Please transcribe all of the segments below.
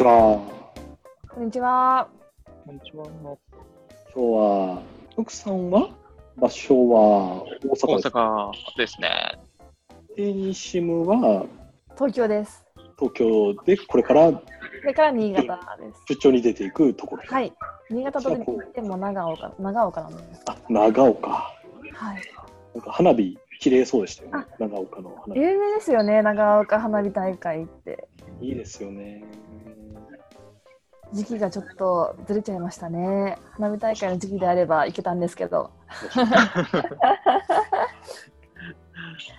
ちは。こんにちは。こんにちは。今日は奥さんは場所は大阪ですね。西村は東京です。東京でこれから新潟です。出張に出ていくところ。はい。新潟とでも長岡なんです。あ、長岡。はい。なんか花火綺麗そうでしたよね。長岡の花火。有名ですよね。長岡花火大会って。いいですよね。時期がちょっとずれちゃいましたね。花火大会の時期であれば行けたんですけど。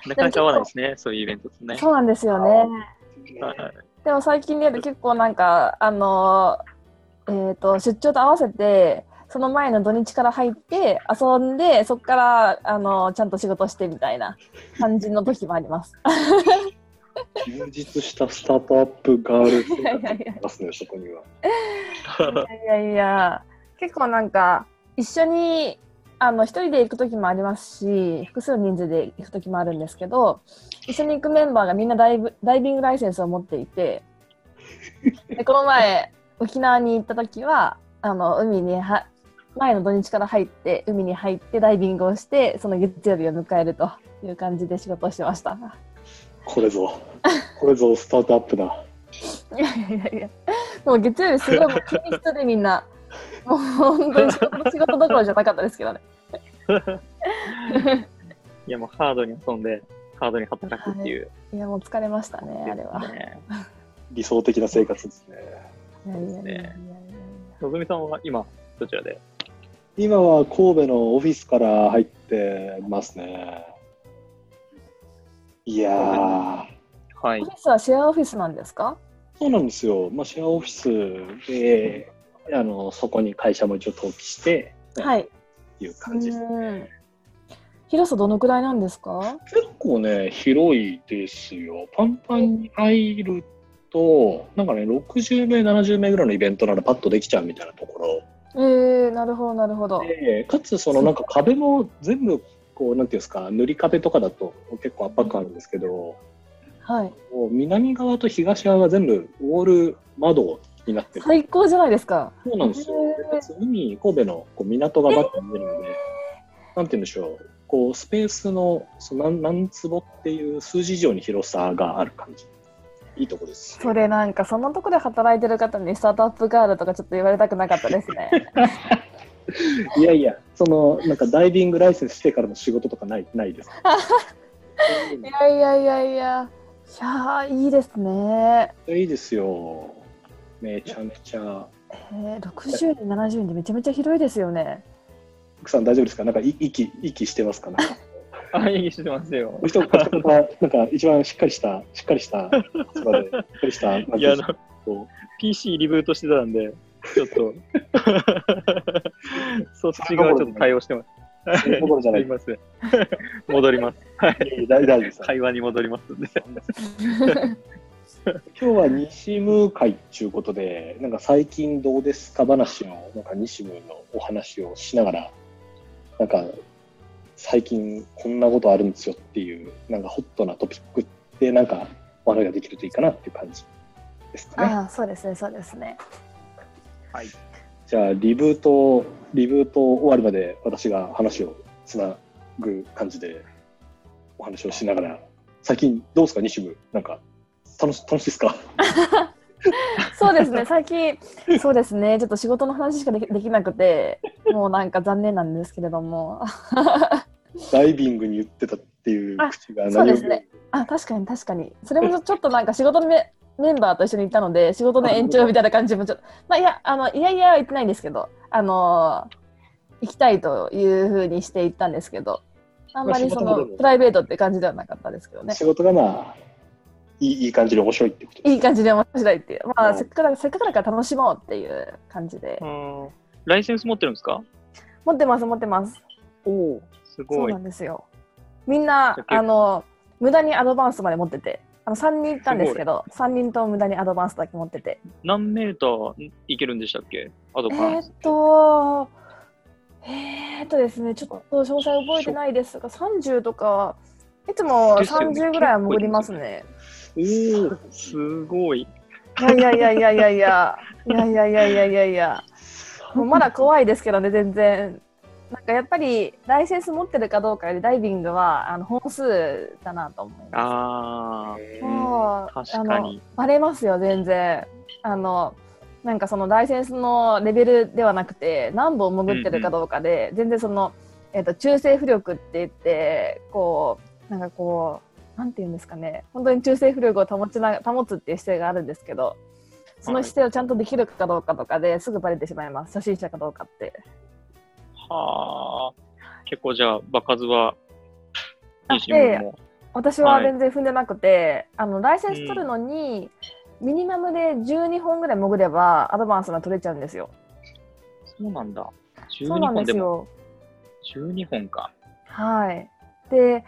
なかなか合わないですね、そういうイベントですね。そうなんですよね。はい、でも最近で結構なんか、出張と合わせて、その前の土日から入って遊んで、そこから、ちゃんと仕事してみたいな感じの時もあります。充実したスタートアップガールズがありますね、そこには。いや、結構なんか一緒に一人で行く時もありますし、複数人数で行く時もあるんですけど、一緒に行くメンバーがみんなダイビングライセンスを持っていて、でこの前沖縄に行った時は海に前の土日から入って海に入ってダイビングをして、その月曜日を迎えるという感じで仕事をしてました。これぞスタートアップだ。いや、もう月曜日すごい緊張でみんなもう本当に仕事どころじゃなかったですけどね。いや、もうハードに遊んでハードに働くっていう。いや、もう疲れましたね、あれは。理想的な生活ですね。のぞみさんは今どちらで？今は神戸のオフィスから入ってますね。いやー、はい、オフィスはシェアオフィスなんですか？そうなんですよ、まあ、シェアオフィスでそこに会社も一応登記して、はい、いう感じですね。広さどのくらいなんですか？結構ね、広いですよ。パンパンに入るとなんかね、60名70名ぐらいのイベントならパッとできちゃうみたいなところ。なるほどなるほど。かつそのなんか壁も全部こうなんていうんですか、塗り壁とかだと結構圧迫あるんですけど、はい、南側と東側が全部ウォール窓になってる。最高じゃないですか。そうなんですよ。海、神戸のこう港がバッと見えるので、なんていうんでしょう、こうスペースの何坪っていう数字以上に広さがある感じ。いいとこです。それなんかそんなとこで働いてる方にスタートアップガールとかちょっと言われたくなかったですね。いや、そのなんかダイビングライセンスしてからの仕事とかないですか？いや、いいですね。いいですよ。めちゃめちゃ。60人、70人でめちゃめちゃ広いですよね。奥さん大丈夫ですか？なんか息してますか？息してますよ。なんか一番しっかりした立場で、しっかりした。いや、PC リブートしてたんで。ちょっとそっち側ちょっと対応してます。戻ります。大丈夫です。会話に戻りますので。今日は西武会ということで、なんか最近どうですか話を、なんか西武のお話をしながら、なんか最近こんなことあるんですよっていうなんかホットなトピックでなんかお話ができるといいかなっていう感じですかね。あ、そうですね、そうですね。はい、じゃあリブート終わりまで私が話をつなぐ感じでお話をしながら、最近どうですか西部、なんか楽しいですか？そうですね、最近そうですね、ちょっと仕事の話しかできなくて、もうなんか残念なんですけれども。ダイビングに言ってたっていう口が何を。そうですね、あ、確かにそれもちょっとなんか仕事のメンバーと一緒に行ったので、仕事の延長みたいな感じもちょっと、まあ、いやは言ってないんですけど、行きたいというふうにして行ったんですけど、あんまりそのプライベートって感じではなかったですけどね。仕事がまあいい感じで面白いってことですね。いい感じで面白いっていう、まあ、せっかくだから楽しもうっていう感じで。ライセンス持ってるんですか？持ってます。おー、すごい。そうなんですよ。みんな無駄にアドバンスまで持ってて、3人行ったんですけど、3人とも無駄にアドバンスだけ持ってて。何メーターいけるんでしたっけ？アドバンス。ですね、ちょっと詳細覚えてないですが、30とか、いつも30ぐらいは潜りますね。すごい。いやまだ怖いですけどね、全然。なんかやっぱりライセンス持ってるかどうかよりダイビングは本数だなと思います。確かにバレますよ、全然。なんかそのライセンスのレベルではなくて何本潜ってるかどうかで、全然その、中性浮力って言って、こうなんかこうなんていうんですかね、本当に中性浮力を保つっていう姿勢があるんですけど、その姿勢をちゃんとできるかどうかとかですぐバレてしまいます、初心者かどうかって。はあ、結構じゃあ場数は自分も、私は全然踏んでなくて、ライセンス取るのに、ミニマムで12本ぐらい潜ればアドバンスが取れちゃうんですよ。そうなんだ。12本でも12本か。はい。で、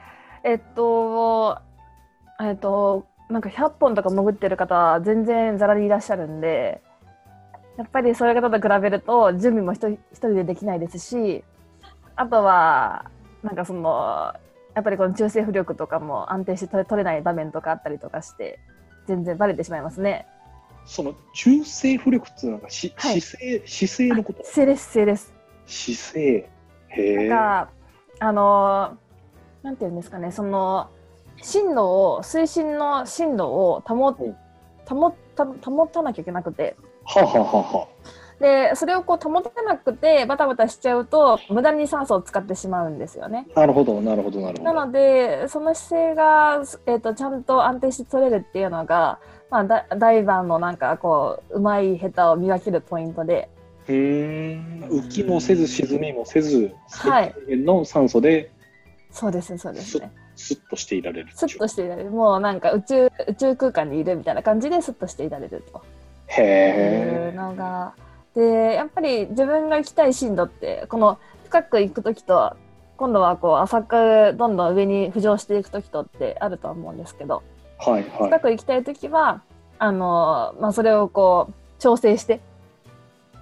なんか100本とか潜ってる方全然ざらにいらっしゃるんで、やっぱりそういう方と比べると準備も一人でできないですし、あとはなんかそのやっぱりこの中性浮力とかも安定して取れない場面とかあったりとかして、全然バレてしまいますね。その中性浮力っていうのが姿勢のこと。姿勢です。姿勢。へえ。なんかなんていうんですかね、その水深の進路を保たなきゃいけなくて。でそれをこう保てなくてバタバタしちゃうと無駄に酸素を使ってしまうんですよね。なるほど。なのでその姿勢が、ちゃんと安定して取れるっていうのが、まあ、ダイバーのなんかこううまい下手を磨けるポイントで。浮きもせず沈みもせず最低限の酸素で、はい、そうですね。スッとしていられる。もうなんか宇宙空間にいるみたいな感じでスッとしていられると。へー。のがで、やっぱり自分が行きたい深度って、この深く行くときと今度はこう浅くどんどん上に浮上していくときとってあると思うんですけど、はい、深く行きたいときはまあ、それをこう調整して、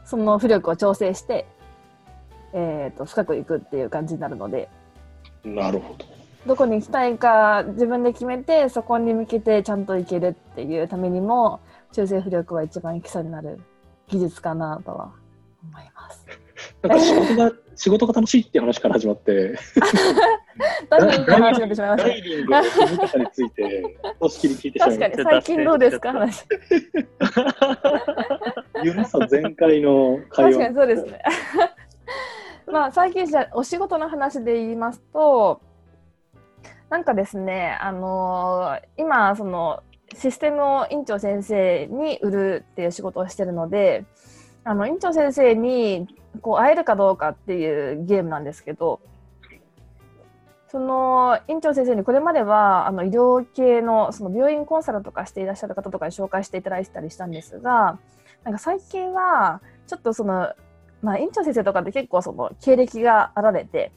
その浮力を調整して、深く行くっていう感じになるので。なるほど。どこに行きたいか自分で決めて、そこに向けてちゃんと行けるっていうためにも中性浮力は一番基礎になる技術かなとは思います。なんか仕事が楽しいっていう話から始まってダイビングの難しさについて公式に聞いてしまいました。確かに最近どうですか話ゆるさ全開の会話。確かにそうですねまあ最近じゃお仕事の話で言いますと、なんかですね、今そのシステムを院長先生に売るっていう仕事をしてるので、院長先生にこう会えるかどうかっていうゲームなんですけど、その院長先生にこれまでは医療系の、その病院コンサルとかしていらっしゃる方とかに紹介していただいてたりしたんですが、なんか最近はちょっとその、まあ、院長先生とかって結構その経歴があられて、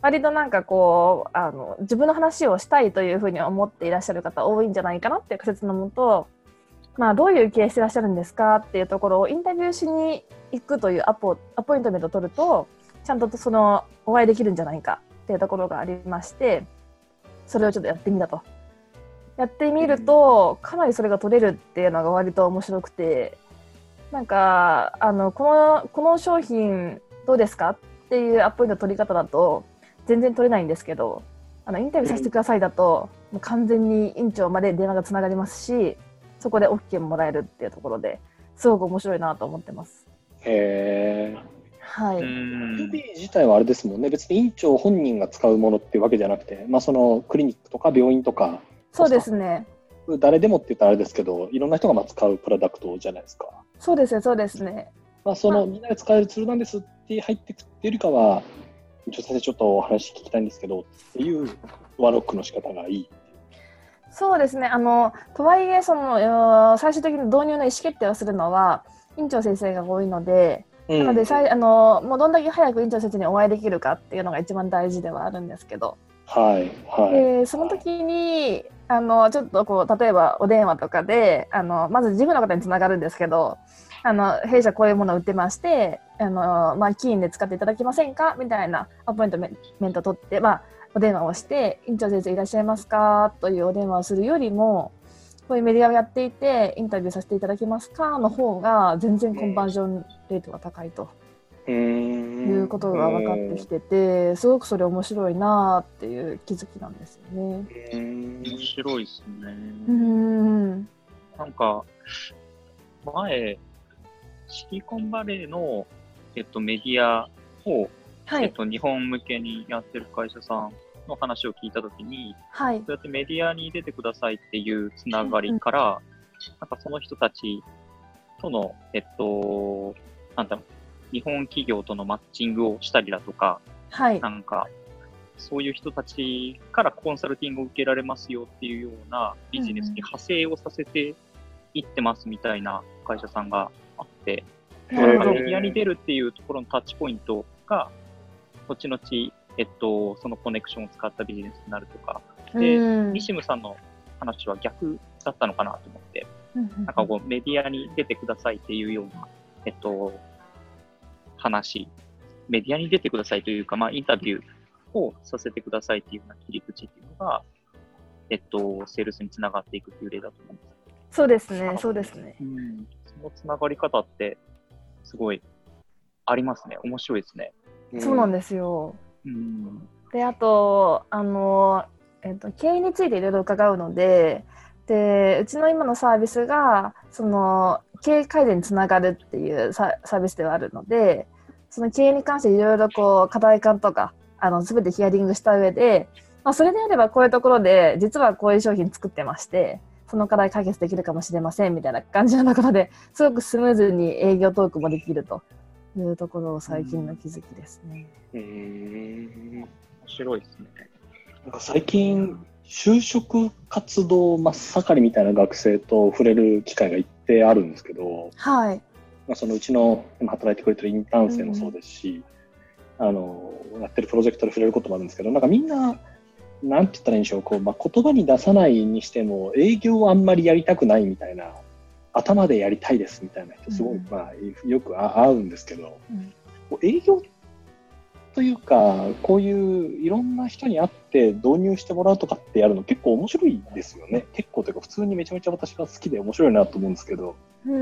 割となんかこう自分の話をしたいというふうに思っていらっしゃる方多いんじゃないかなっていう仮説のもと、まあ、どういう経営していらっしゃるんですかっていうところをインタビューしに行くというアポイントメントを取ると、ちゃんとそのお会いできるんじゃないかっていうところがありまして、それをちょっとやってみるとかなりそれが取れるっていうのが割と面白くて、なんかこの商品どうですかっていうアポイント取り方だと全然取れないんですけど、インタビューさせてくださいだと、もう完全に院長まで電話がつながりますし、そこで OK ももらえるっていうところですごく面白いなと思ってます。へー、はい。PB 自体はあれですもんね、別に院長本人が使うものっていうわけじゃなくて、まあ、そのクリニックとか病院とか。そうですね。誰でもって言ったらあれですけど、いろんな人が使うプロダクトじゃないですか。そうですね、まあ、そのみんなで使えるツールなんですって入ってくっていうよりかは、ちょっとお話聞きたいんですけどっていうワロックの仕方がいい。そうですね、とはいえその最終的に導入の意思決定をするのは院長先生が多いので、なのでもうどんだけ早く院長先生にお会いできるかっていうのが一番大事ではあるんですけど、はい、その時にちょっとこう例えばお電話とかでまず事務の方につながるんですけど、弊社こういうものを売ってまして、まあ、キーンで使っていただけませんかみたいなアポイントメントを取って、まあ、お電話をして、院長先生いらっしゃいますかというお電話をするよりも、こういうメディアをやっていてインタビューさせていただきますかの方が全然コンバージョンレートが高いということが分かってきてて、すごくそれ面白いなっていう気づきなんですよね。面白いですね。なんか前シリコンバレーの、メディアを、はい、日本向けにやってる会社さんの話を聞いたときに、はい、そうやってメディアに出てくださいっていうつながりから、なんかその人たちとの、なんだろう、日本企業とのマッチングをしたりだとか、はい、なんかそういう人たちからコンサルティングを受けられますよっていうようなビジネスに派生をさせていってますみたいな会社さんがあって、なんかメディアに出るっていうところのタッチポイントが後々、そのコネクションを使ったビジネスになるとかで、ニシムさんの話は逆だったのかなと思って、なんかこうメディアに出てくださいっていうような、話、メディアに出てくださいというか、インタビューをさせてくださいっていうような切り口っていうのが、セールスにつながっていくっていう例だと思うんです。そうですね、そうですね。そのつながり方ってすごいありますね。面白いですね。そうなんですよ。で、あと経営についていろいろ伺うので、でうちの今のサービスがその経営改善につながるっていうサービスではあるので、その経営に関していろいろこう課題感とか全てヒアリングした上で、それであればこういうところで実はこういう商品作ってまして、その課題解決できるかもしれませんみたいな感じのところで、すごくスムーズに営業トークもできるというところを最近の気づきですね。面白いですね。なんか最近就職活動真っ盛りみたいな学生と触れる機会が一定あるんですけど、はい、そのうちの今働いてくれてるインターン生もそうですし、やってるプロジェクトで触れることもあるんですけど、なんかみんななんて言ったらいいんでしょう、言葉に出さないにしても営業をあんまりやりたくないみたいな、頭でやりたいですみたいな人すごい、よく会うんですけど、営業というかこういういろんな人に会って導入してもらうとかってやるの結構面白いですよね。結構というか普通にめちゃめちゃ私が好きで面白いなと思うんですけど、西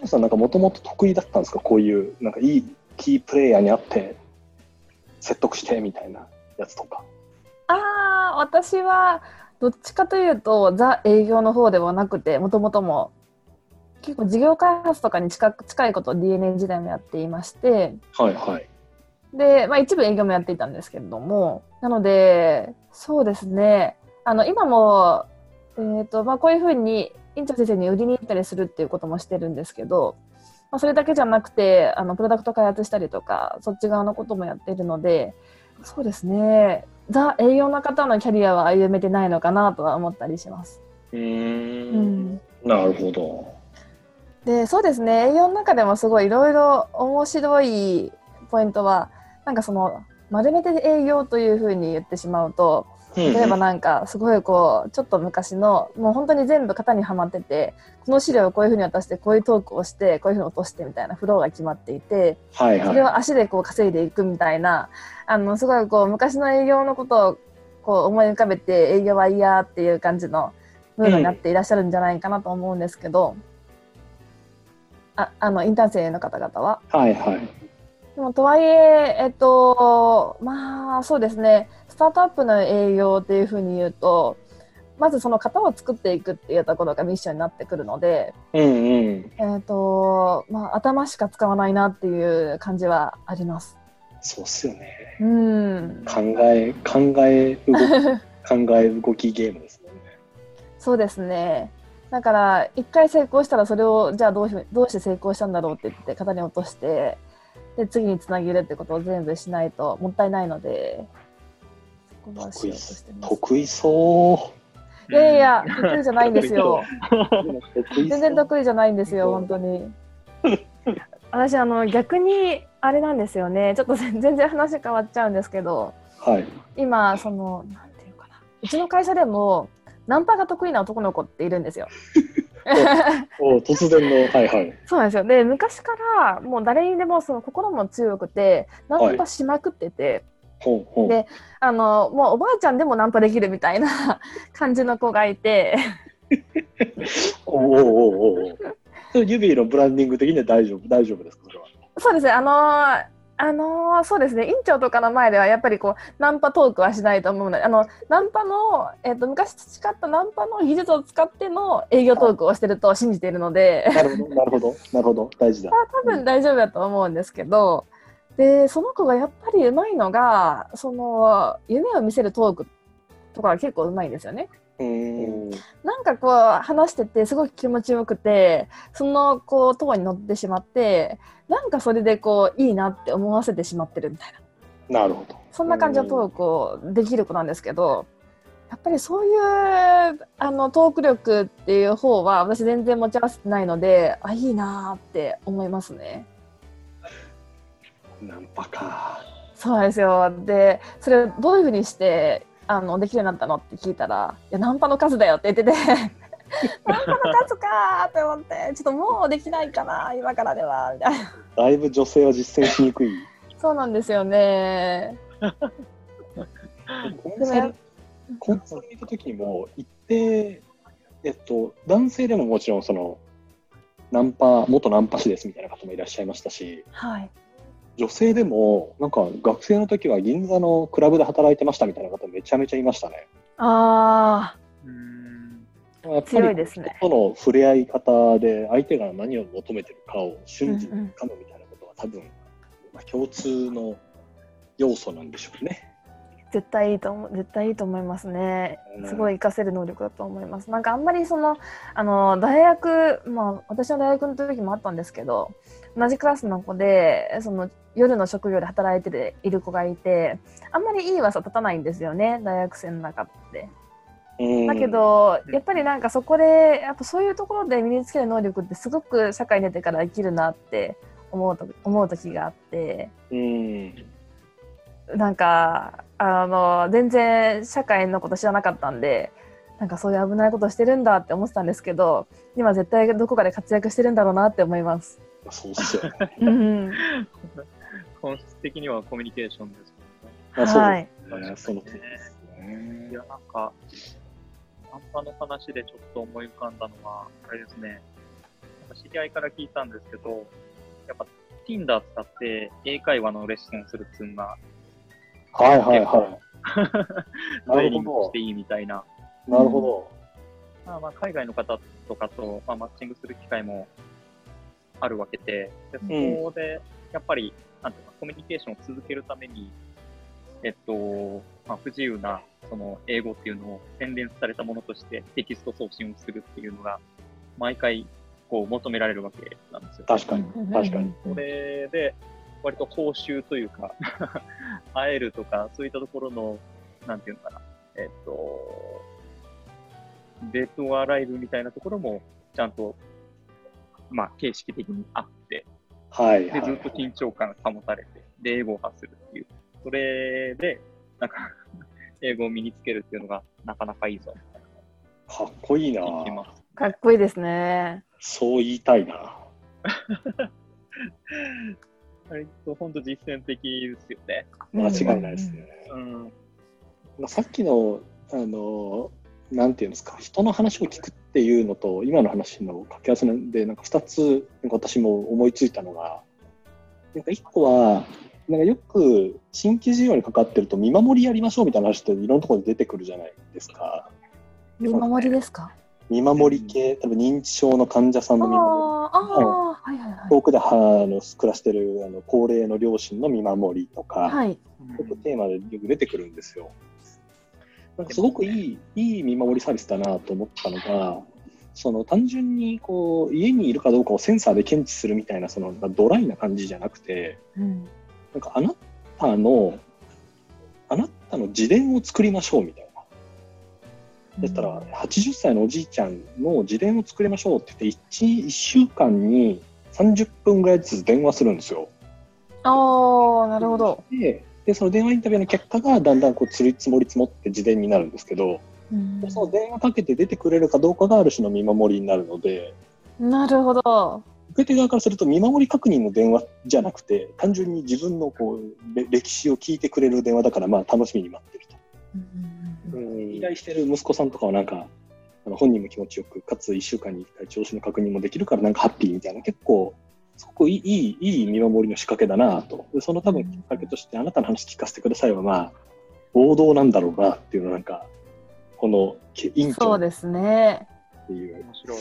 野さんなんかもともと得意だったんですか、こういうなんかいいキープレイヤーに会って説得してみたいなやつとか。私はどっちかというとザ営業の方ではなくて、もともとも結構事業開発とかに近いことを DNA 時代もやっていまして、はいはい、で一部営業もやっていたんですけれども、なのでそうですね、今も、こういうふうに院長先生に売りに行ったりするっていうこともしてるんですけど、それだけじゃなくてプロダクト開発したりとかそっち側のこともやっているので、そうですね、ザ営業の方のキャリアは歩めてないのかなとは思ったりします。なるほど。で、そうですね、営業の中でもすごいいろいろ面白いポイントは、なんかその丸めて営業というふうに言ってしまうと、例えばなんかすごいこうちょっと昔のもう本当に全部型にはまってて、この資料をこういうふうに渡してこういうトークをしてこういうふうに落としてみたいなフローが決まっていて、はいはい、それを足でこう稼いでいくみたいな、すごいこう昔の営業のことをこう思い浮かべて営業は嫌っていう感じのムードになっていらっしゃるんじゃないかなと思うんですけど、インターン生の方々は、はいはい、でもとはいえ、そうですね、スタートアップの営業というふうに言うと、まずその型を作っていくっていうところがミッションになってくるので、頭しか使わないなっていう感じはあります。そうっすよね、考え動きゲームですね。そうですね、だから一回成功したらそれをじゃあどうして成功したんだろうって言って型に落としてで次につなげるってことを全部しないともったいないので、そこはしようとしてます。得意そう。いやいや、得意じゃないんですよ。全然得意じゃないんですよ、本当に。私逆にあれなんですよね、ちょっと全然話変わっちゃうんですけど、はい、今そのなんていうかな、うちの会社でもナンパが得意な男の子っているんですよ。突然の、はいはい、そうなんですよ。で、昔からもう誰にでもその心も強くてナンパしまくってて、ほうほう。で、もうおばあちゃんでもナンパできるみたいな感じの子がいておうおうおうおう。ユビーのブランディング的には大丈夫ですか、それは。そうですね、そうですね、院長とかの前ではやっぱりこうナンパトークはしないと思うので、ナンパの、昔培ったナンパの技術を使っての営業トークをしてると信じているのでなるほどなるほどなるほど、大事だ。多分大丈夫だと思うんですけど、でその子がやっぱりうまいのが、その夢を見せるトークとかが結構うまいんですよね。なんかこう話しててすごく気持ちよくて、そのこう塔に乗ってしまって、なんかそれでこういいなって思わせてしまってるみたいな。なるほど。そんな感じのトークをできる子なんですけど、やっぱりそういうトーク力っていう方は私全然持ち合わせてないので、あ、いいなって思いますね。ナンパか。そうですよ。でそれどういう風にしてできるようになったのって聞いたら、いやナンパの数だよって言っててナンパの数かーって思って、ちょっともうできないかな今からではみたいな。だいぶ女性は実践しにくいそうなんですよねコンサルに行った時も一定、男性でももちろんその元ナンパ師ですみたいな方もいらっしゃいましたし、はい、女性でもなんか学生の時は銀座のクラブで働いてましたみたいな方めちゃめちゃいましたね。ああ、やっぱり強いですね。人との触れ合い方で相手が何を求めてるかを瞬時につかむみたいなことは多分、共通の要素なんでしょうね。絶対いいと思いますね。すごい活かせる能力だと思います。なんかあんまりその、大学、まあ私の大学の時もあったんですけど、同じクラスの子でその夜の職業で働いている子がいて、あんまりいい噂立たないんですよね、大学生の中って。だけどやっぱりなんかそこでやっぱそういうところで身につける能力ってすごく社会に出てから生きるなって思う時があって。なんか全然社会のこと知らなかったんで、なんかそういう危ないことしてるんだって思ってたんですけど、今絶対どこかで活躍してるんだろうなって思います。そうっすよね、うん、本質的にはコミュニケーションですもんね。はい、そうですね。いや、なんかナンパの話でちょっと思い浮かんだのはあれですね、知り合いから聞いたんですけど、やっぱ Tinder 使って英会話のレッスンするっていうのが、はいはいはい。なるほど。ゼリングしていいみたいな。なるほど。まあまあ、海外の方とかと、まあ、マッチングする機会もあるわけで、でそこでやっぱり、なんていうか、コミュニケーションを続けるために、不自由なその英語っていうのを洗練されたものとしてテキスト送信をするっていうのが毎回こう求められるわけなんですよ。確かに確かに。それで。割と報酬というか会えるとかそういったところのなんていうのかな、デートアライブみたいなところもちゃんとまあ形式的にあって、はいはいはい、でずっと緊張感が保たれてで英語を発するっていう、それでなんか英語を身につけるっていうのがなかなかいいぞみたいな。かっこいいな。かっこいいですね。そう言いたいな。本当実践的ですよね。間違いないですね。さっきのなんていうんですか、人の話を聞くっていうのと今の話の掛け合わせなんで、なんか2つ私も思いついたのが、なんか1個はなんかよく新規事業にかかってると見守りやりましょうみたいな話っていろんなところで出てくるじゃないですか。見守りですか？見守り系、多分認知症の患者さんの見守り、はいはいはい、遠くで暮らしてる高齢の両親の見守りとか、はい、テーマでよく出てくるんですよ。なんかすごくいい見守りサービスだなと思ったのが、その単純にこう家にいるかどうかをセンサーで検知するみたいな、そのドライな感じじゃなくて、なんかあなたの自伝を作りましょうみたいな。だったら80歳のおじいちゃんの自伝を作りましょうって言って 1週間に30分ぐらいずつ電話するんですよ。ああ、なるほど。でその電話インタビューの結果がだんだんこう積もって自伝になるんですけど、でその電話かけて出てくれるかどうかがある種の見守りになるので。なるほど。受け手側からすると見守り確認の電話じゃなくて、単純に自分のこう歴史を聞いてくれる電話だから、まあ、楽しみに待ってると、うん、依頼してる息子さんとかはなんか本人も気持ちよく、かつ1週間に1回調子の確認もできるからなんかハッピーみたいな、結構すごくいい見守りの仕掛けだなと。でその多分きっかけとして、あなたの話聞かせてくださいは、まあ王道なんだろうなっていうの、なんかこの院長っていう、そうですね、面白い。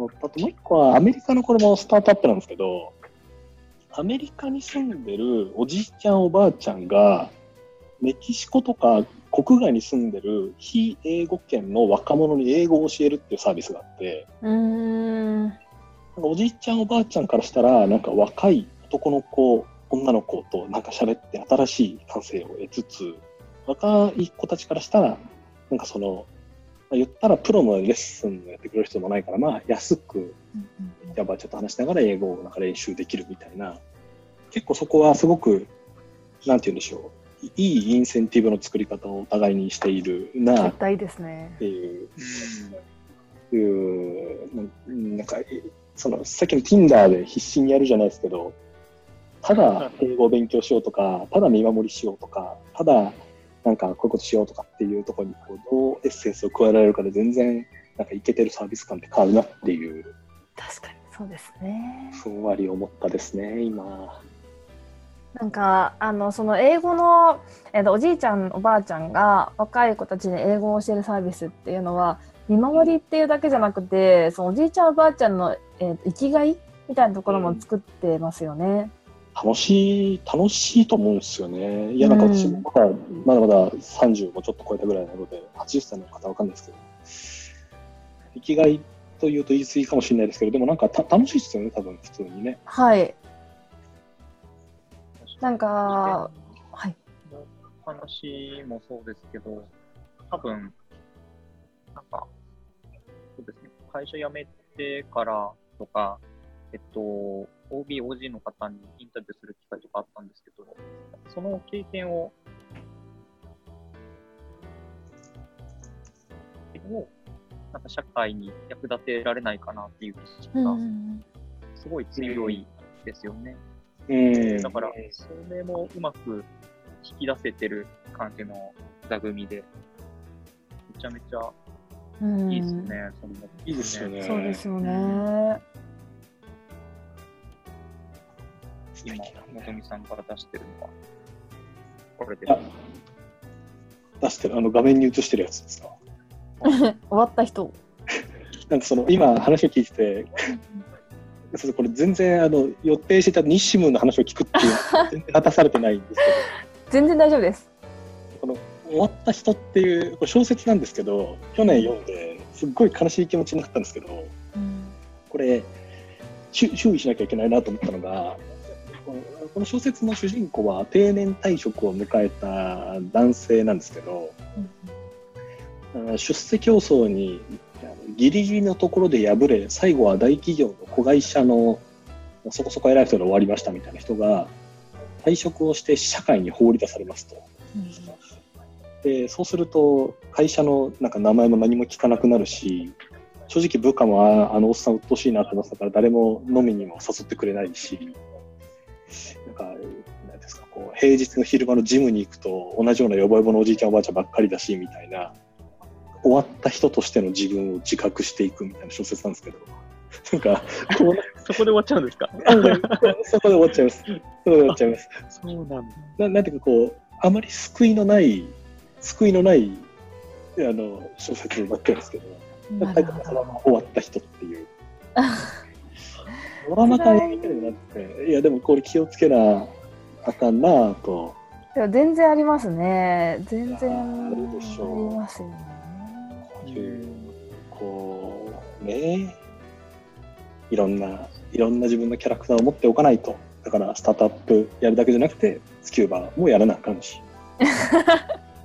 あともう一個はアメリカの、これもスタートアップなんですけど、アメリカに住んでるおじいちゃんおばあちゃんがメキシコとか国外に住んでる非英語圏の若者に英語を教えるっていうサービスがあって、おじいちゃんおばあちゃんからしたら、なんか若い男の子女の子となんか喋って新しい感性を得つつ、若い子たちからしたらなんかその言ったらプロのレッスンをやってくれる人もないから、まあ安くやっぱちょっと話しながら英語をなんか練習できるみたいな、結構そこはすごくなんて言うんでしょう、いいインセンティブの作り方をお互いにしているなっていう、絶対ですね、なんかそのさっきの Tinder で必死にやるじゃないですけど、ただ英語を勉強しようとか、ただ見守りしようとか、ただなんかこういうことしようとかっていうところにこうどうエッセンスを加えられるかで、全然なんかイケてるサービス感って変わるなっていう。確かにそうですね。ふんわり思ったですね今。なんかその英語の、おじいちゃんおばあちゃんが若い子たちに英語を教えるサービスっていうのは、見守りっていうだけじゃなくて、そのおじいちゃんおばあちゃんの、生きがいみたいなところも作ってますよね。うん楽しいと思うんですよね。いやなんか私もまだ30もちょっと超えたぐらいなので、80歳の方わかんないですけど、生きがいというと言い過ぎかもしれないですけど、でもなんか楽しいですよね、多分普通にね。はい。なんかはい。話もそうですけど、多分なんかそうですね、会社辞めてからとかOB、OG の方にインタビューする機会とかあったんですけど、その経験をなんか社会に役立てられないかなっていう意識がすごい強いですよね。だからそれもうまく引き出せてる感じの座組で、めちゃめちゃいいですね。いいですよね。そうですよね。今、本見さんから出してるのはこれで出してる、画面に映してるやつですか終わった人なんかその今話を聞いててそう、これ全然予定してたニシムの話を聞くっていう全然果たされてないんですけど全然大丈夫です。この終わった人っていうこれ小説なんですけど、去年読んですっごい悲しい気持ちになったんですけど、これ注意しなきゃいけないなと思ったのが、この小説の主人公は定年退職を迎えた男性なんですけど、出世競争にギリギリのところで敗れ、最後は大企業の子会社のそこそこ偉い人で終わりましたみたいな人が退職をして社会に放り出されますと、でそうすると会社のなんか名前も何も聞かなくなるし、正直部下もおっさんうっとうしいなって思ってたから誰も飲みにも誘ってくれないし、なんですか、こう平日の昼間のジムに行くと同じようなヨボヨボのおじいちゃんおばあちゃんばっかりだしみたいな、終わった人としての自分を自覚していくみたいな小説なんですけど、なんかこうそこで終わっちゃうんですかそこで終わっちゃいます。そうなんだ。なんていうかこうあまり救いのない小説ばっかりですけど、なんか終わった人っていうドラマ化になって、いやでもこれ気をつけなあかんなと。いや全然ありますね。全然あるでしょう。ありますよね。こうね、いろんな自分のキャラクターを持っておかないと。だからスタートアップやるだけじゃなくてスキューバもやらなあかんし。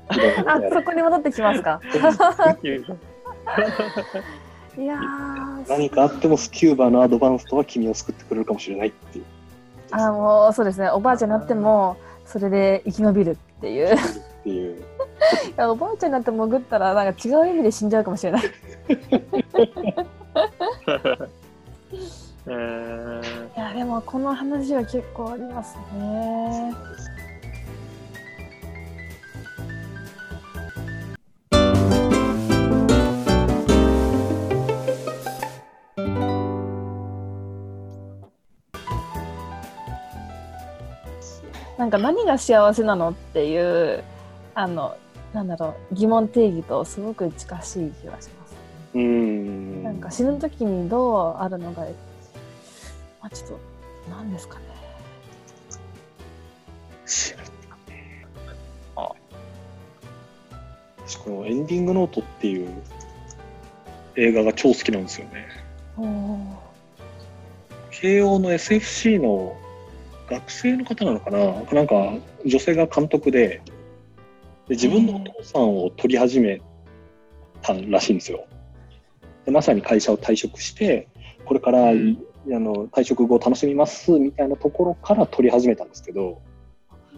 あ、そこに戻ってきますか。いや何かあってもスキューバのアドバンスとは君を救ってくれるかもしれないっていう。ああもうそうですね。おばあちゃんになってもそれで生き延びるっていう。いやおばあちゃんになって潜ったらなんか違う意味で死んじゃうかもしれない。でもこの話は結構ありますね。なんか何が幸せなのっていうなんだろう、疑問定義とすごく近しい気がしますね。なんか死ぬ時にどうあるのが、まあ、ちょっと何ですかね。あ、私このエンディングノートっていう映画が超好きなんですよね。慶応の SFC の学生の方なのかな、なんか女性が監督で、自分のお父さんを撮り始めたらしいんですよ。でまさに会社を退職してこれから、退職後楽しみますみたいなところから撮り始めたんですけど、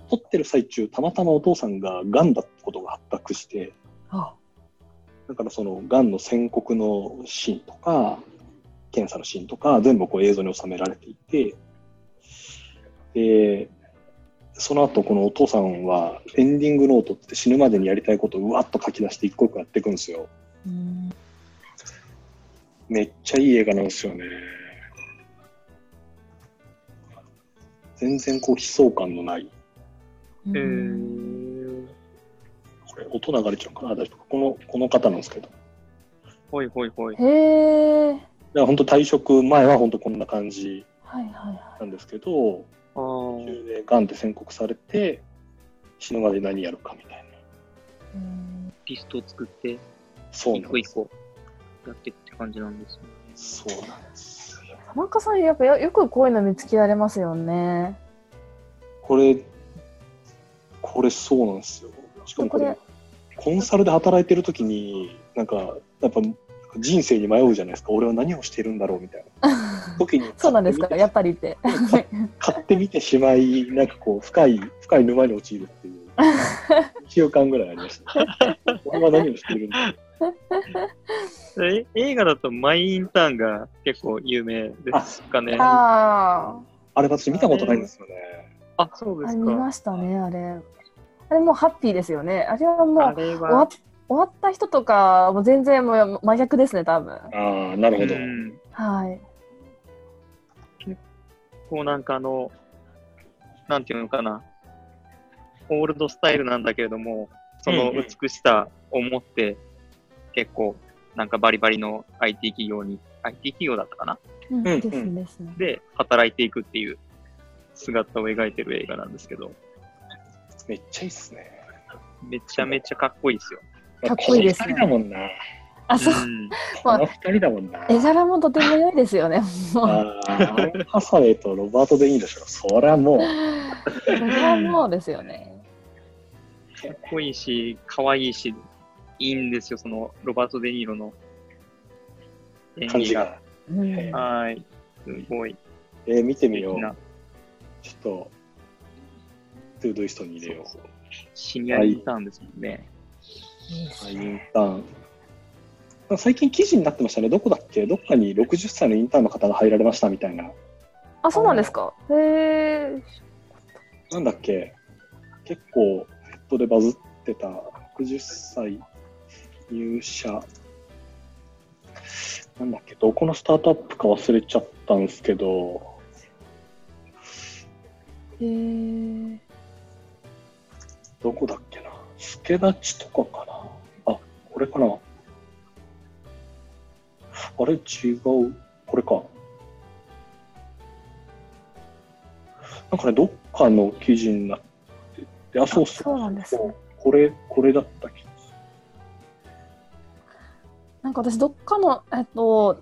撮ってる最中たまたまお父さんががんだってことが発覚して、だからそのがんの宣告のシーンとか検査のシーンとか全部こう映像に収められていて、でその後このお父さんはエンディングノートって死ぬまでにやりたいことをうわっと書き出して一個一個やっていくんですよ。めっちゃいい映画なんですよね。全然こう悲壮感のない、これ音流れちゃうかな、大丈夫か、この方なんですけど、ほいほいほい、へえ。本当退職前は本当こんな感じなんですけど、はいはいはい、途中でガンって宣告されて死ぬまで何やるかみたいな、リストを作って一個一個やってって感じなんですよね。そうなんです。田中さんやっぱよくこういうの見つけられますよね。これそうなんですよ。しかもこれコンサルで働いてる時になんかやっぱ人生に迷うじゃないですか。俺は何をしてるんだろうみたいな時にそうなんですか、やっぱりって買ってみてしまい、なんかこう深い沼に陥るっていう2週間ぐらいありました俺は何をしてるんだろう映画だとマイインターンが結構有名ですかね。あれ私見たことないんですよね。あ、そうですか。見ましたね。あれもうハッピーですよね。あれはもう終わった人とかも全然もう真逆ですね、多分。ああ、なるほど。はい。結構なんかなんていうのかな、オールドスタイルなんだけれども、その美しさを持って結構なんかバリバリの IT 企業に IT 企業だったかな、で働いていくっていう姿を描いてる映画なんですけど、めっちゃいいっすね。めちゃめちゃかっこいいですよ。かっこいいですね。この2人だもんな。あ、そう。この2人だもんな。絵柄もとても良いですよね。ハサウェイとロバート・デ・ニーロでしょ。そりゃもう。そりゃもうですよね。かっこいいし、かわいいし、いいんですよ、そのロバート・デ・ニーロの演技が。はい。すごい。見てみよう。ちょっと、トゥードゥイストに入れよう。そうそう、シニアインターンですもんね。インターン。最近記事になってましたね。どこだっけ？どっかに60歳のインターンの方が入られましたみたいな。あ、そうなんですか。へえ。なんだっけ？結構ネットでバズってた60歳入社。なんだっけ？どこのスタートアップか忘れちゃったんですけど。へえ。どこだっけな、助太刀とかかな、あ、これかな、あれ違う、これかなんかね、どっかの記事になってて、あ、そうそう、そうなんですね。これだった気がする。なんか私どっかの、70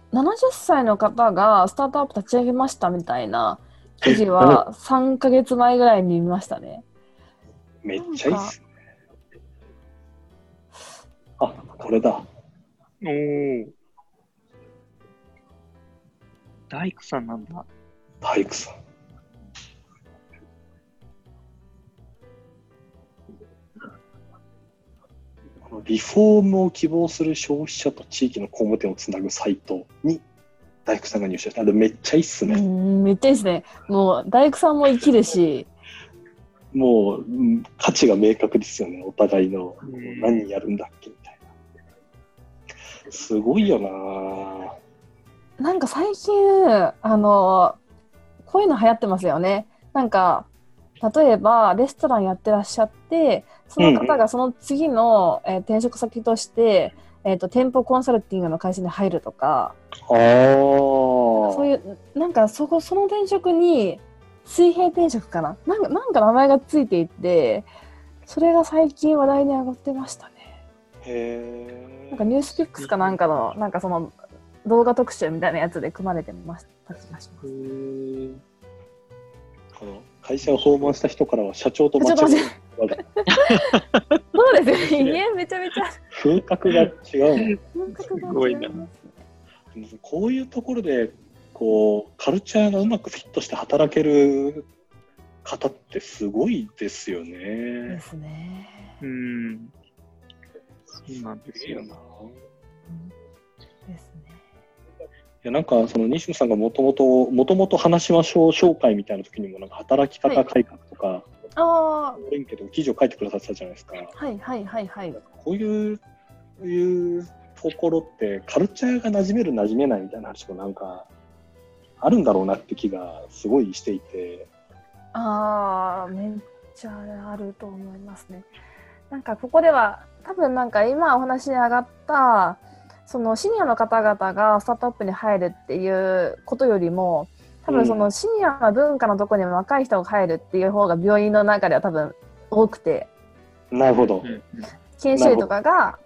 歳の方がスタートアップ立ち上げましたみたいな記事は3ヶ月前ぐらいに見ましたね。めっちゃいいっすね。あ、これだ。おー。大工さんなんだ。大工さん。リフォームを希望する消費者と地域の工務店をつなぐサイトに大工さんが入社した。めっちゃいいっすね。めっちゃいいっすね。もう大工さんも生きるしもう価値が明確ですよね。お互いの何やるんだっけみたいな。すごいよな。なんか最近こういうの流行ってますよね。なんか例えばレストランやってらっしゃって、その方がその次の、転職先として、店舗コンサルティングの会社に入るとか、そういうなんかその転職に水平転職かな、なんか名前がついていて、それが最近話題に上がってましたね。へー、なんかニュースピックスかなんかのなんかその動画特集みたいなやつで組まれてました気がします。へー、会社を訪問した人からは社長と間違える。そうですね。家めちゃめちゃ風格が違うもん。すごいな。こういうところでこうカルチャーがうまくフィットして働ける方ってすごいですよね。ですね。うん。そうなんですよな。ですね。いやなんかその西野さんがもともと話しましょう紹介みたいな時にもなんか働き方改革とか、はい、連携とか記事を書いてくださったじゃないですか。はいはいはいはい。こういうところってカルチャーが馴染める馴染めないみたいな話もなんかあるんだろうなって気がすごいしていて。ああ、めっちゃあると思いますね。なんかここでは多分なんか今お話に上がった。そのシニアの方々がスタートアップに入るっていうことよりも、多分そのシニアの文化のところに若い人が入るっていう方が病院の中では多分多くて、なるほど、研修医とかが、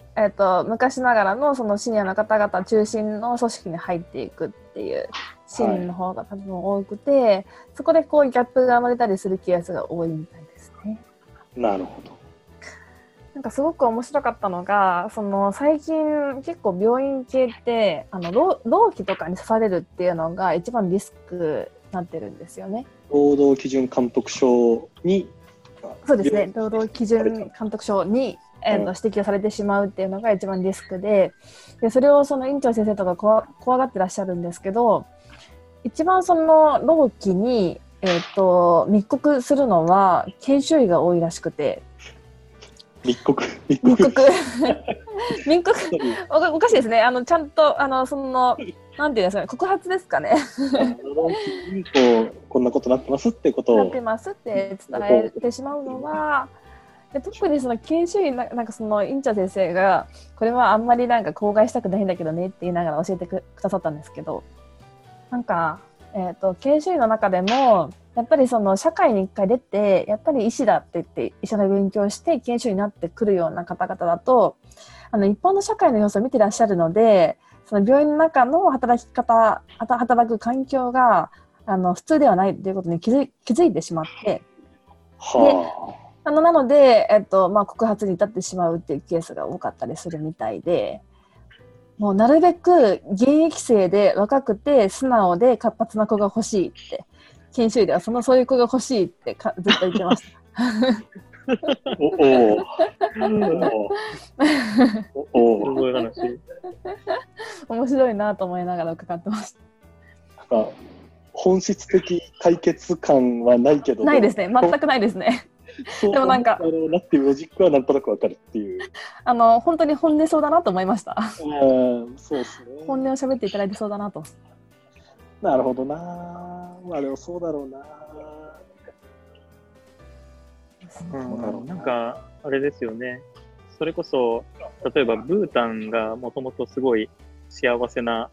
昔ながらのそのシニアの方々中心の組織に入っていくっていうシーンの方が多分多くて、はい、そこでこうギャップが生まれたりするケースが多いみたいですね。なるほど。なんかすごく面白かったのが、その最近結構病院系って労基とかに刺されるっていうのが一番リスクになってるんですよね。労働基準監督署に、そうですね、労働基準監督署に、指摘をされてしまうっていうのが一番リスク でそれをその院長先生とか怖がってらっしゃるんですけど、一番その労基に、密告するのは研修医が多いらしくて、密告おかしいですね。ちゃんとそのなんていうんですかね、告発ですかね。こんなことなってますってことをなってますって伝えてしまうのは、特にその研修医なんかその院長先生がこれはあんまりなんか口外したくないんだけどねって言いながら教えてくださったんですけど、なんか研修医の中でもやっぱりその社会に一回出て、やっぱり医師だって言って医者の勉強して研修医になってくるような方々だと、一般の社会の様子を見てらっしゃるので、その病院の中の働く環境が普通ではないということに気づいてしまって、はあ、なので、告発に至ってしまうっていうケースが多かったりするみたいで、もうなるべく現役生で若くて素直で活発な子が欲しいって。研修医ではそういう子が欲しいってずっと言ってました。面白いなと思いながら伺ってました。なんか本質的解決感はないけど、ないですね。全くないですね。でもなんかなってロジックはなんとなくわかるっていう。本当に本音そうだなと思いました。そうですね。本音を喋っていただいてそうだなと。なるほどな。あれはそうだろうな。なんかあれですよね。それこそ例えばブータンがもともとすごい幸せな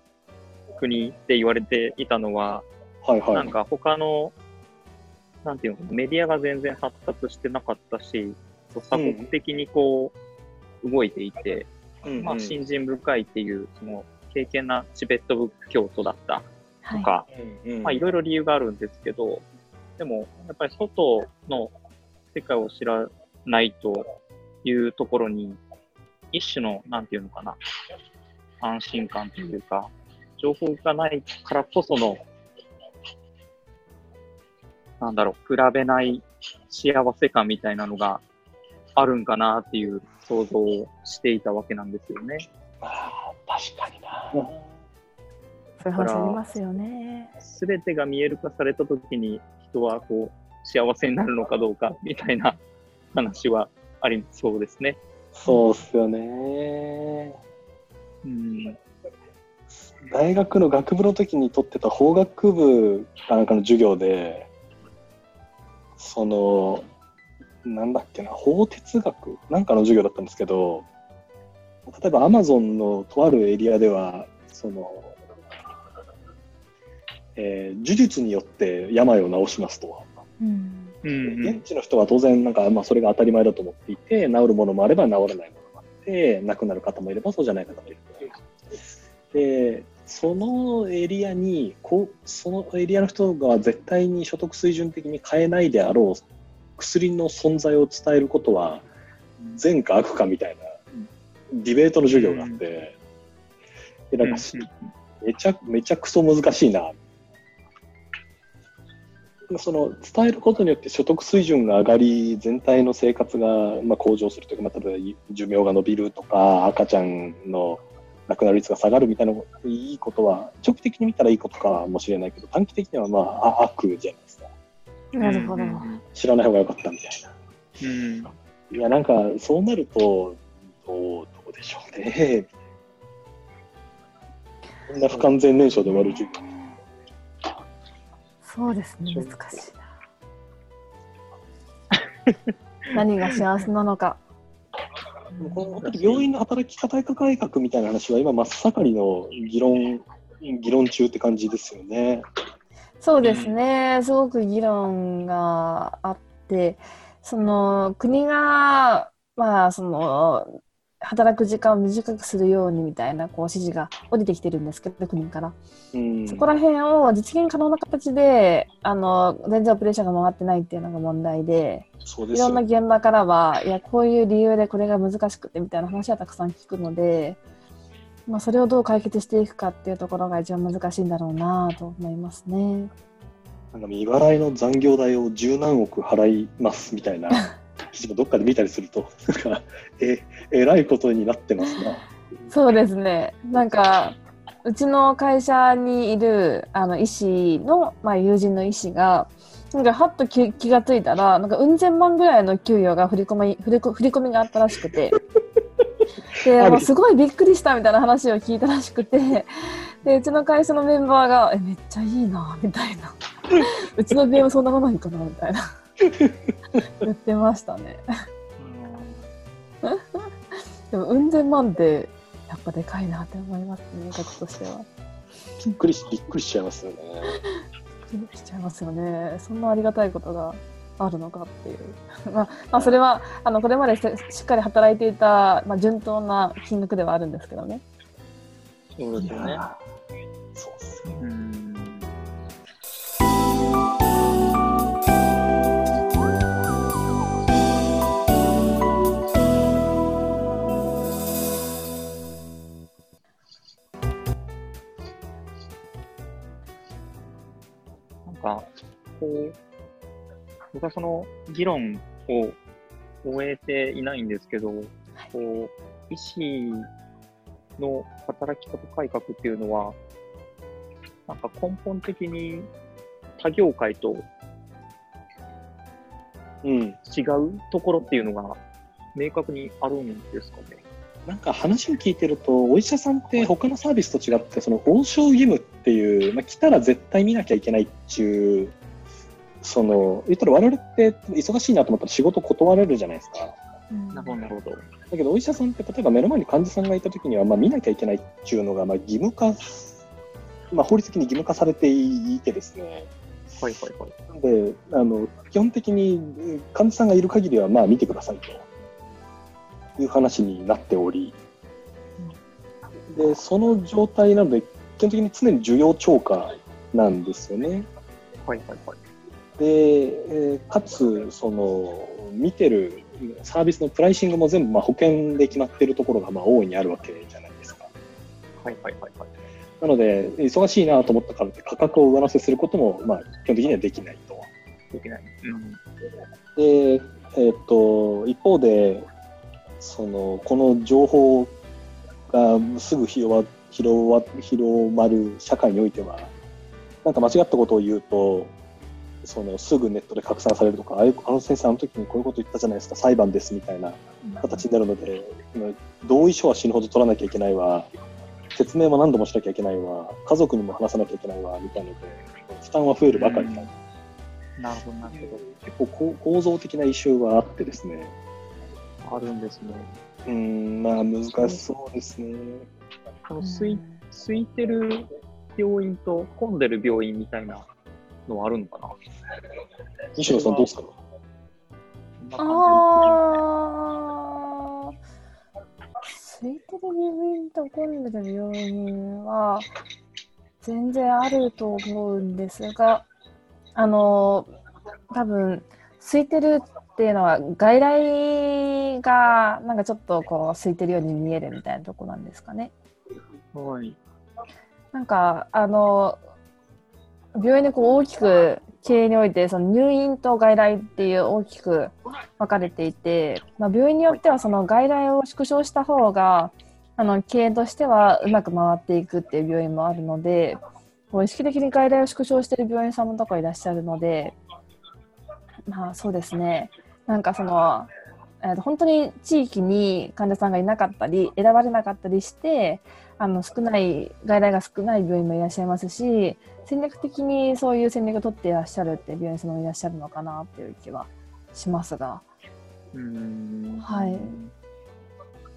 国って言われていたのは、はいはい、なんか他のなんていうのメディアが全然発達してなかったし、鎖国的にこう動いていて、信心深いっていうその敬虔なチベット仏教徒だった。とか、いろいろ理由があるんですけど、でもやっぱり外の世界を知らないというところに一種のなんていうのかな、安心感というか情報がないからこそのなんだろう、比べない幸せ感みたいなのがあるんかなっていう想像をしていたわけなんですよね。ああ、確かにな。そういう話ありますよね。全てが見える化された時に人はこう幸せになるのかどうかみたいな話はありそうですね。そうっすよね、うん、大学の学部の時に取ってた法学部かなんかの授業で、そのなんだっけな、法哲学なんかの授業だったんですけど、例えばアマゾンのとあるエリアではその、呪術によって病を治しますと、うん、現地の人は当然なんか、まあ、それが当たり前だと思っていて、治るものもあれば治らないものもあって、亡くなる方もいればそうじゃない方もいるで、そのエリアにそのエリアの人が絶対に所得水準的に買えないであろう薬の存在を伝えることは善か悪かみたいなディベートの授業があって、なんかめちゃくそ難しいな。その伝えることによって所得水準が上がり、全体の生活がまあ向上するというか、例えば寿命が伸びるとか、赤ちゃんの亡くなる率が下がるみたいな、いいことは長期的に見たらいいことかもしれないけど、短期的にはまあ悪じゃないですか。なるほど。知らない方が良かったみたいな。うん、いやなんかそうなるとどうでしょうね。こんな不完全燃焼で終わる授業。そうですね、難しいな。何が幸せなのか。この病院の働き方改革みたいな話は今真っ盛りの議論中って感じですよね。そうですね、すごく議論があって、その国が、まあ、その働く時間を短くするようにみたいなこう指示が降りてきてるんですけど、国から、うん、そこら辺を実現可能な形で全然オペレーションが回ってないっていうのが問題で、そうですよ。いろんな現場からはいやこういう理由でこれが難しくてみたいな話はたくさん聞くので、まあ、それをどう解決していくかっていうところが一番難しいんだろうなと思いますね。なんか未払いの残業代を十何億払いますみたいな記事もどっかで見たりするとえらいことになってますな。そうですね、なんかうちの会社にいる医師の、まあ、友人の医師がなんかはっと気がついたらなんかうん千万ぐらいの給与が振り込みがあったらしくてで、もうすごいびっくりしたみたいな話を聞いたらしくて、でうちの会社のメンバーがめっちゃいいなみたいなうちの BM そんなことないかなみたいな言ってましたねでもうん千万ってやっぱでかいなって思いますね、額としては。びっくりしちゃいますよねびっくりしちゃいますよね。そんなありがたいことがあるのかっていうまあそれはこれまでしっかり働いていた、まあ、順当な金額ではあるんですけどね。そうですよね。そうですよね。なんかこう僕はその議論を終えていないんですけど、こう医師の働き方改革っていうのはなんか根本的に他業界と違うところっていうのが明確にあるんですかね、うん、なんか話を聞いてるとお医者さんって他のサービスと違ってその応召義務っていう、まあ、来たら絶対見なきゃいけないっていう、その言ったら我々って忙しいなと思ったら仕事断れるじゃないですか、うん、なるほど。だけどお医者さんって例えば目の前に患者さんがいた時にはまあ見なきゃいけないっていうのがまあ義務化、まあ、法律的に義務化されていてですね、はいはいはい、で基本的に患者さんがいる限りはまあ見てくださいという話になっており、でその状態なので基本的に常に需要超過なんですよね。はいはいはい。でかつその見てるサービスのプライシングも全部まあ保険で決まっているところがまあ大いにあるわけじゃないですか。はいはいはいはい。なので忙しいなと思ったからって価格を上乗せすることもまあ基本的にはできないと。できない。うん、で一方でそのこの情報がすぐ広まる社会においては、なんか間違ったことを言うと、そのすぐネットで拡散されるとか、あの先生あの時にこういうこと言ったじゃないですか、裁判ですみたいな形になるので、同意書は死ぬほど取らなきゃいけないわ、説明も何度もしなきゃいけないわ、家族にも話さなきゃいけないわみたいなので、負担は増えるばかりだ。なるほどなるほど。結構構造的なイシューはあってですね。あるんですね。まあ難しそうですね。この空いてる病院と混んでる病院みたいなのはあるのかな。西野さんどうですか。空いてる病院と混んでる病院は全然あると思うんですが、多分空いてるっていうのは外来がなんかちょっとこう空いてるように見えるみたいなとこなんですかね。はい。なんか病院でこう大きく経営においてその入院と外来っていう大きく分かれていて、まあ、病院によってはその外来を縮小した方が経営としてはうまく回っていくっていう病院もあるので、こう意識的に外来を縮小している病院さんもとかいらっしゃるので、まあそうですね、なんかその、本当に地域に患者さんがいなかったり選ばれなかったりして外来が少ない病院もいらっしゃいますし、戦略的にそういう戦略を取っていらっしゃるって病院さんもいらっしゃるのかなっていう気はしますが、はい、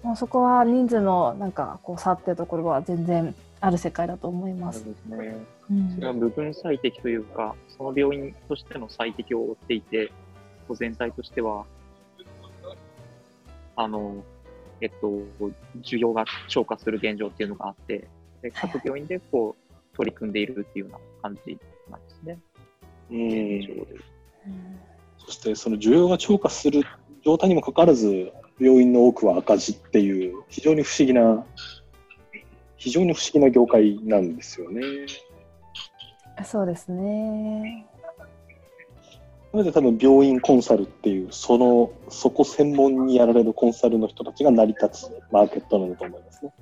もうそこは人数のなんかこう差っていうところは全然ある世界だと思います。そうですね。それは部分最適というか、その病院としての最適を追っていて、全体としては需要が超過する現状っていうのがあって、で各病院でこう、取り組んでいるっていうような感じなんですね。そしてその需要が超過する状態にもかかわらず、病院の多くは赤字っていう非常に不思議な業界なんですよね。そうですね。なので多分病院コンサルっていうそこ専門にやられるコンサルの人たちが成り立つマーケットなんだと思いますね。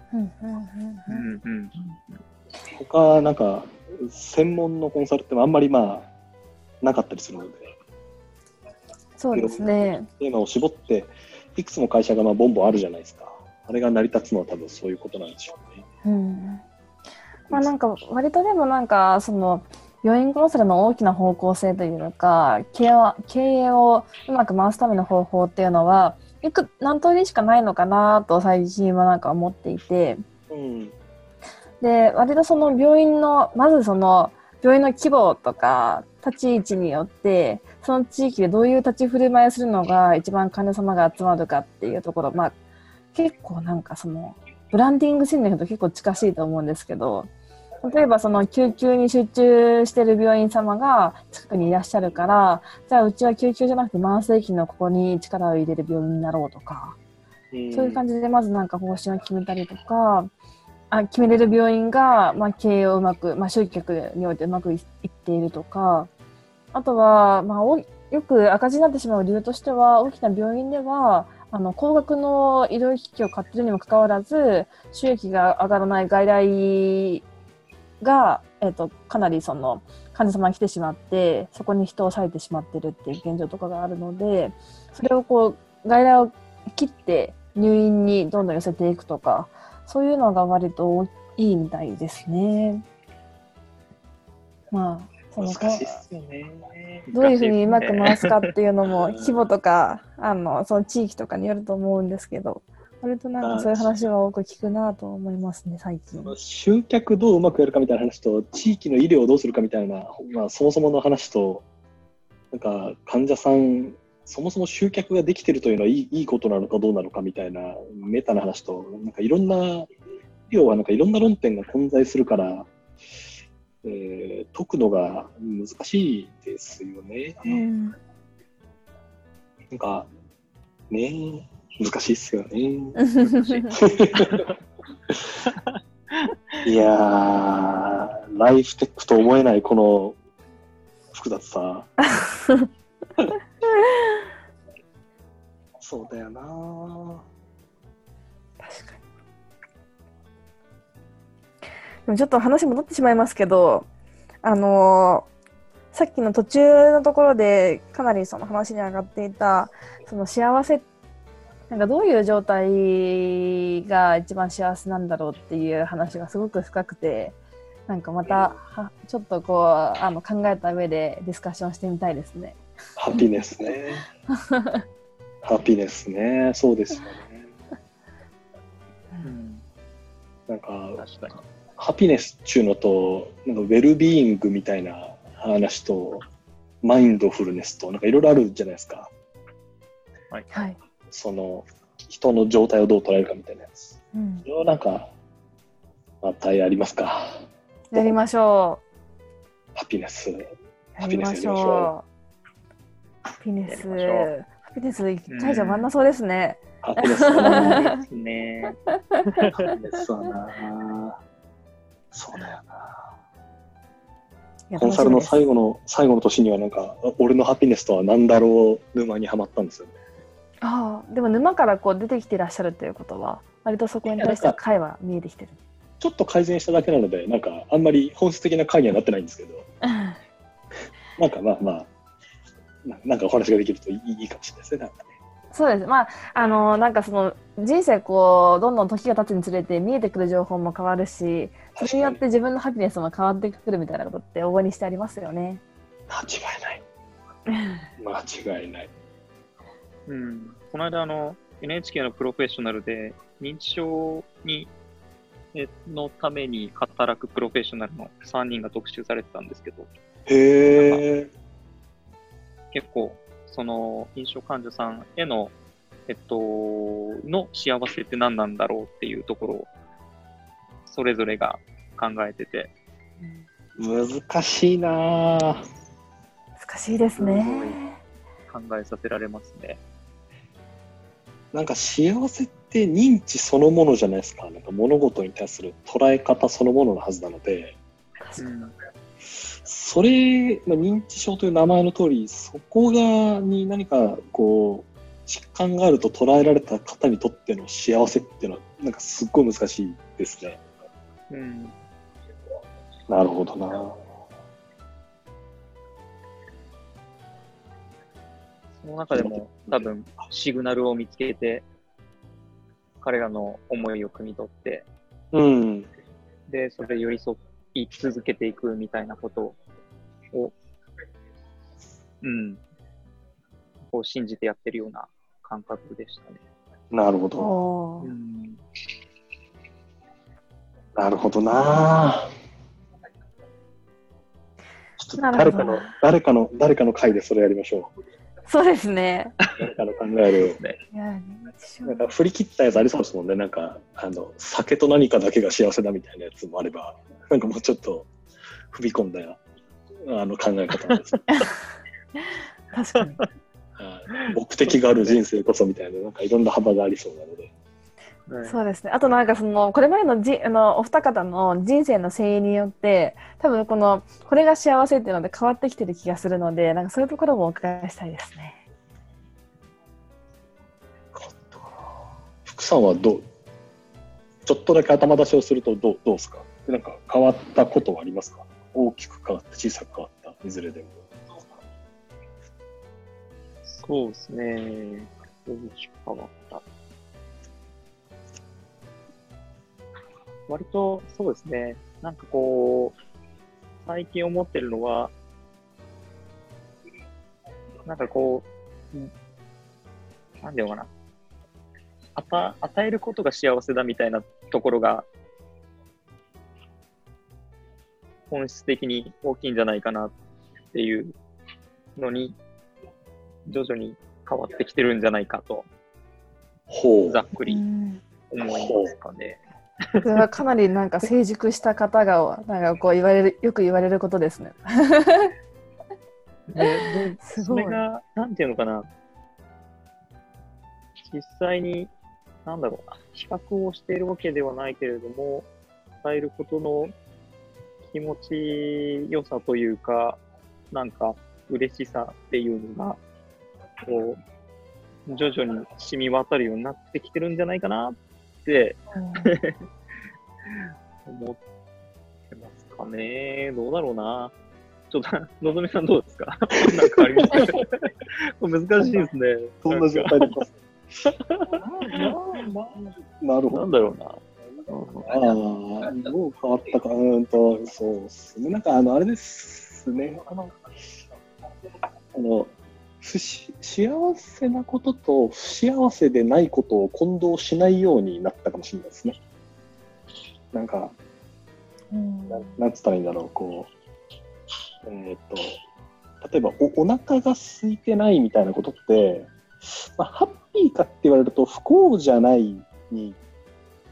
他なんか専門のコンサルってあんまりまあなかったりするので、そうですね。テーマを絞っていくつも会社がまあボンボンあるじゃないですか。あれが成り立つのは多分そういうことなんでしょうね。まあなんか割とでもなんかその病院コンサルの大きな方向性というか経営をうまく回すための方法っていうのは何通りしかないのかなと最近はなんか思っていて。で割とその病院のまずその病院の規模とか立ち位置によってその地域でどういう立ち振る舞いをするのが一番患者様が集まるかっていうところ、まあ、結構なんかそのブランディング戦略と結構近しいと思うんですけど、例えばその救急に集中している病院様が近くにいらっしゃるから、じゃあうちは救急じゃなくて慢性期のここに力を入れる病院になろうとか、そういう感じでまずなんか方針を決めたりとか、決めれる病院が、まあ、経営をうまく、まあ、集客においてうまくいっているとか、あとは、まあ、よく赤字になってしまう理由としては、大きな病院では高額の医療機器を買っているにもかかわらず収益が上がらない外来が、かなりその患者様が来てしまって、そこに人を割いてしまっているっていう現状とかがあるので、それをこう外来を切って入院にどんどん寄せていくとか、そういうのが割といいみたいですね。まあ、その難しいですよね。どういうふうにうまく回すかっていうのも規模とかその地域とかによると思うんですけど、割となんかそういう話は多く聞くなと思いますね最近。集客どううまくやるかみたいな話と、地域の医療をどうするかみたいな、まあ、そもそもの話と、なんか患者さんそもそも集客ができているというのはいいことなのかどうなのかみたいなメタな話と、なんかいろんな要はなんかいろんな論点が混在するから、解くのが難しいですよね。なんかね、難しいですよね。いやー、ライフテックと思えないこの複雑さ。そうだよな。確かに。ちょっと話戻ってしまいますけど、さっきの途中のところでかなりその話に上がっていたその幸せ、なんかどういう状態が一番幸せなんだろうっていう話がすごく深くて、なんかまたちょっとこう考えた上でディスカッションしてみたいですね。ハピネスね。ハピネスね、そうですよね。うん、なんかハピネスっちゅうのとなんかウェルビーイングみたいな話とマインドフルネスとなんかいろいろあるじゃないですか。はい。その人の状態をどう捉えるかみたいなやつ。うん。それはなんかまたやりますか。やりましょう。ハピネス1回じゃ終わんなそうですね。ハピネスはね。ハピネスはな。そうだよな。コンサルの最後の年にはなんか俺のハピネスとは何だろう沼にはまったんですよね。ああ、でも沼からこう出てきていらっしゃるということは割とそこに対して解は見えてきてる。ちょっと改善しただけなのでなんかあんまり本質的な解にはなってないんですけどなんかなんかお話ができるといいかもしれないですね。そうです。まあなんかその人生こうどんどん時が経つにつれて見えてくる情報も変わるし、それによって自分のハピネスも変わってくるみたいなことって往々にしてありますよね。間違いない。うん、この間NHK のプロフェッショナルで認知症のために働くプロフェッショナルの3人が特集されてたんですけど、へ結構その認知症患者さんへのの幸せって何なんだろうっていうところをそれぞれが考えてて、難しいですね。考えさせられますね。なんか幸せって認知そのものじゃないですか。なんか物事に対する捉え方そのもののはずなので、それ、認知症という名前の通り、そこがに何かこう疾患があると捉えられた方にとっての幸せっていうのはなんかすっごい難しいですね。うん、なるほどな。その中でも多分シグナルを見つけて彼らの思いを汲み取って、うん、でそれ寄り添い続けていくみたいなことを、うん、こう信じてやってるような感覚でしたね。なるほど、うん、なるほどな。ちょっと誰かの回でそれやりましょう。そうですね。誰かの考えるなんか振り切ったやつありそうですもんね。なんか酒と何かだけが幸せだみたいなやつもあれば、なんかもうちょっと踏み込んだ考え方なんです確かに目的がある人生こそみたいな、なんかいろんな幅がありそうなので。そうですね。あとなんかそのこれまでのお二方の人生の整理によって多分これが幸せっていうので変わってきてる気がするので、なんかそういうところもお伺いしたいですね。福さんはちょっとだけ頭出しをするとどうですか？なんか変わったことはありますか？大きく変わった、小さく変わった、いずれでも。そうですね。大きく変わった。割とそうですね。なんかこう最近思ってるのは、なんかこうなんていうのかな、与えることが幸せだみたいなところが本質的に大きいんじゃないかなっていうのに徐々に変わってきてるんじゃないかと、ざっくり思いますかね。それはかなりなんか成熟した方がなんかこうよく言われることですね。すごい。それがなんていうのかな、実際になんだろうな、比較をしているわけではないけれども、与えることの気持ちよさというか、なんか嬉しさっていうのがこう徐々に染み渡るようになってきてるんじゃないかなって思っかね、どうだろうな。ちょっと、のぞみさんどうですか？なんかありますか？難しいですね。そんな状態でます。なるほど。なんだろうな。ああ、どう変わったか。そうですね。なんか、あれですね。幸せなことと不幸せでないことを混同しないようになったかもしれないですね。なんか、なんつったらいいんだろう、こう、例えばお腹が空いてないみたいなことって、まあ、ハッピーかって言われると不幸じゃないに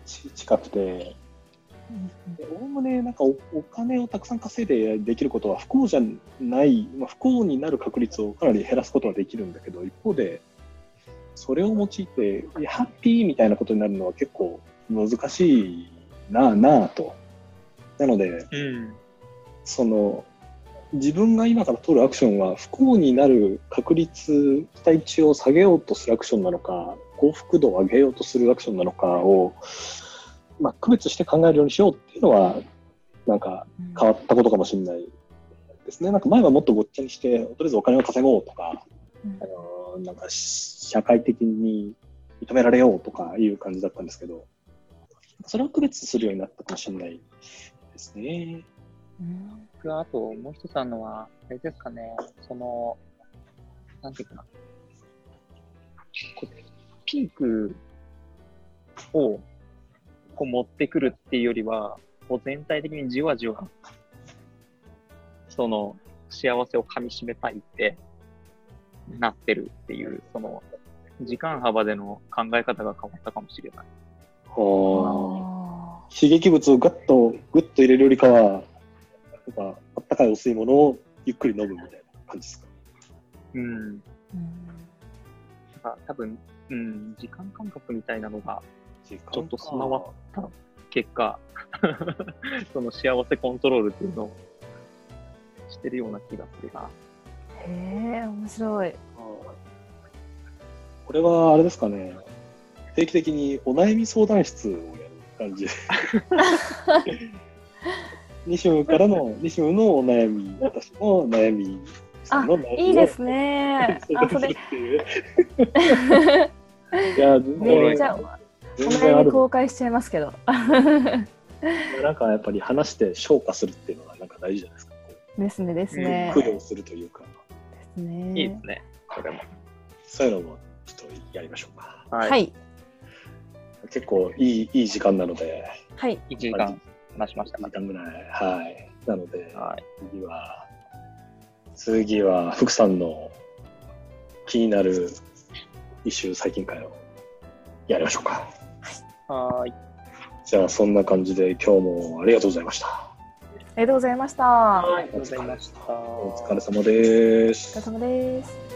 近くて、おおむねなんか お金をたくさん稼いでできることは不幸じゃない、まあ、不幸になる確率をかなり減らすことはできるんだけど、一方でそれを用いてハッピーみたいなことになるのは結構難しいなぁと。なので、その自分が今から取るアクションは不幸になる確率、期待値を下げようとするアクションなのか、幸福度を上げようとするアクションなのかを、まあ、区別して考えるようにしようっていうのはなんか変わったことかもしれないですね。なんか前はもっとごっちゃにしてとりあえずお金を稼ごうとか、なんか社会的に認められようとかいう感じだったんですけど、それを区別するようになったかもしれないですね。僕はあともう一つあるのはあれですかね、そのなんていうかな、ピークをこう持ってくるっていうよりは、こう全体的にじわじわその幸せをかみしめたいってなってるっていう、その時間幅での考え方が変わったかもしれない。刺激物をグッと入れるよりかは、なんかあったかいお吸い物をゆっくり飲むみたいな感じですか？多分、時間感覚みたいなのがちょっと備わった結果、その幸せコントロールっていうのをしてるような気がするな。へえ、面白い。これはあれですかね、定期的にお悩み相談室をやる感じ。西村のお悩み、私のお悩み、いいですね。あ、それ。いや、めっちゃ。お悩み公開しちゃいますけど。なんかやっぱり話して消化するっていうのがなんか大事じゃないですか。ですねですね。苦労するというか。ですね。いいですね。これもそういうのもちょっとやりましょうか。はい。結構いい時間なので。はい。1時間話しました。2時間ぐらい。はい。なので、次は福さんの気になるイシュー最近回をやりましょうか。はい。じゃあそんな感じで今日もありがとうございました。ありがとうございました。お疲れ様です。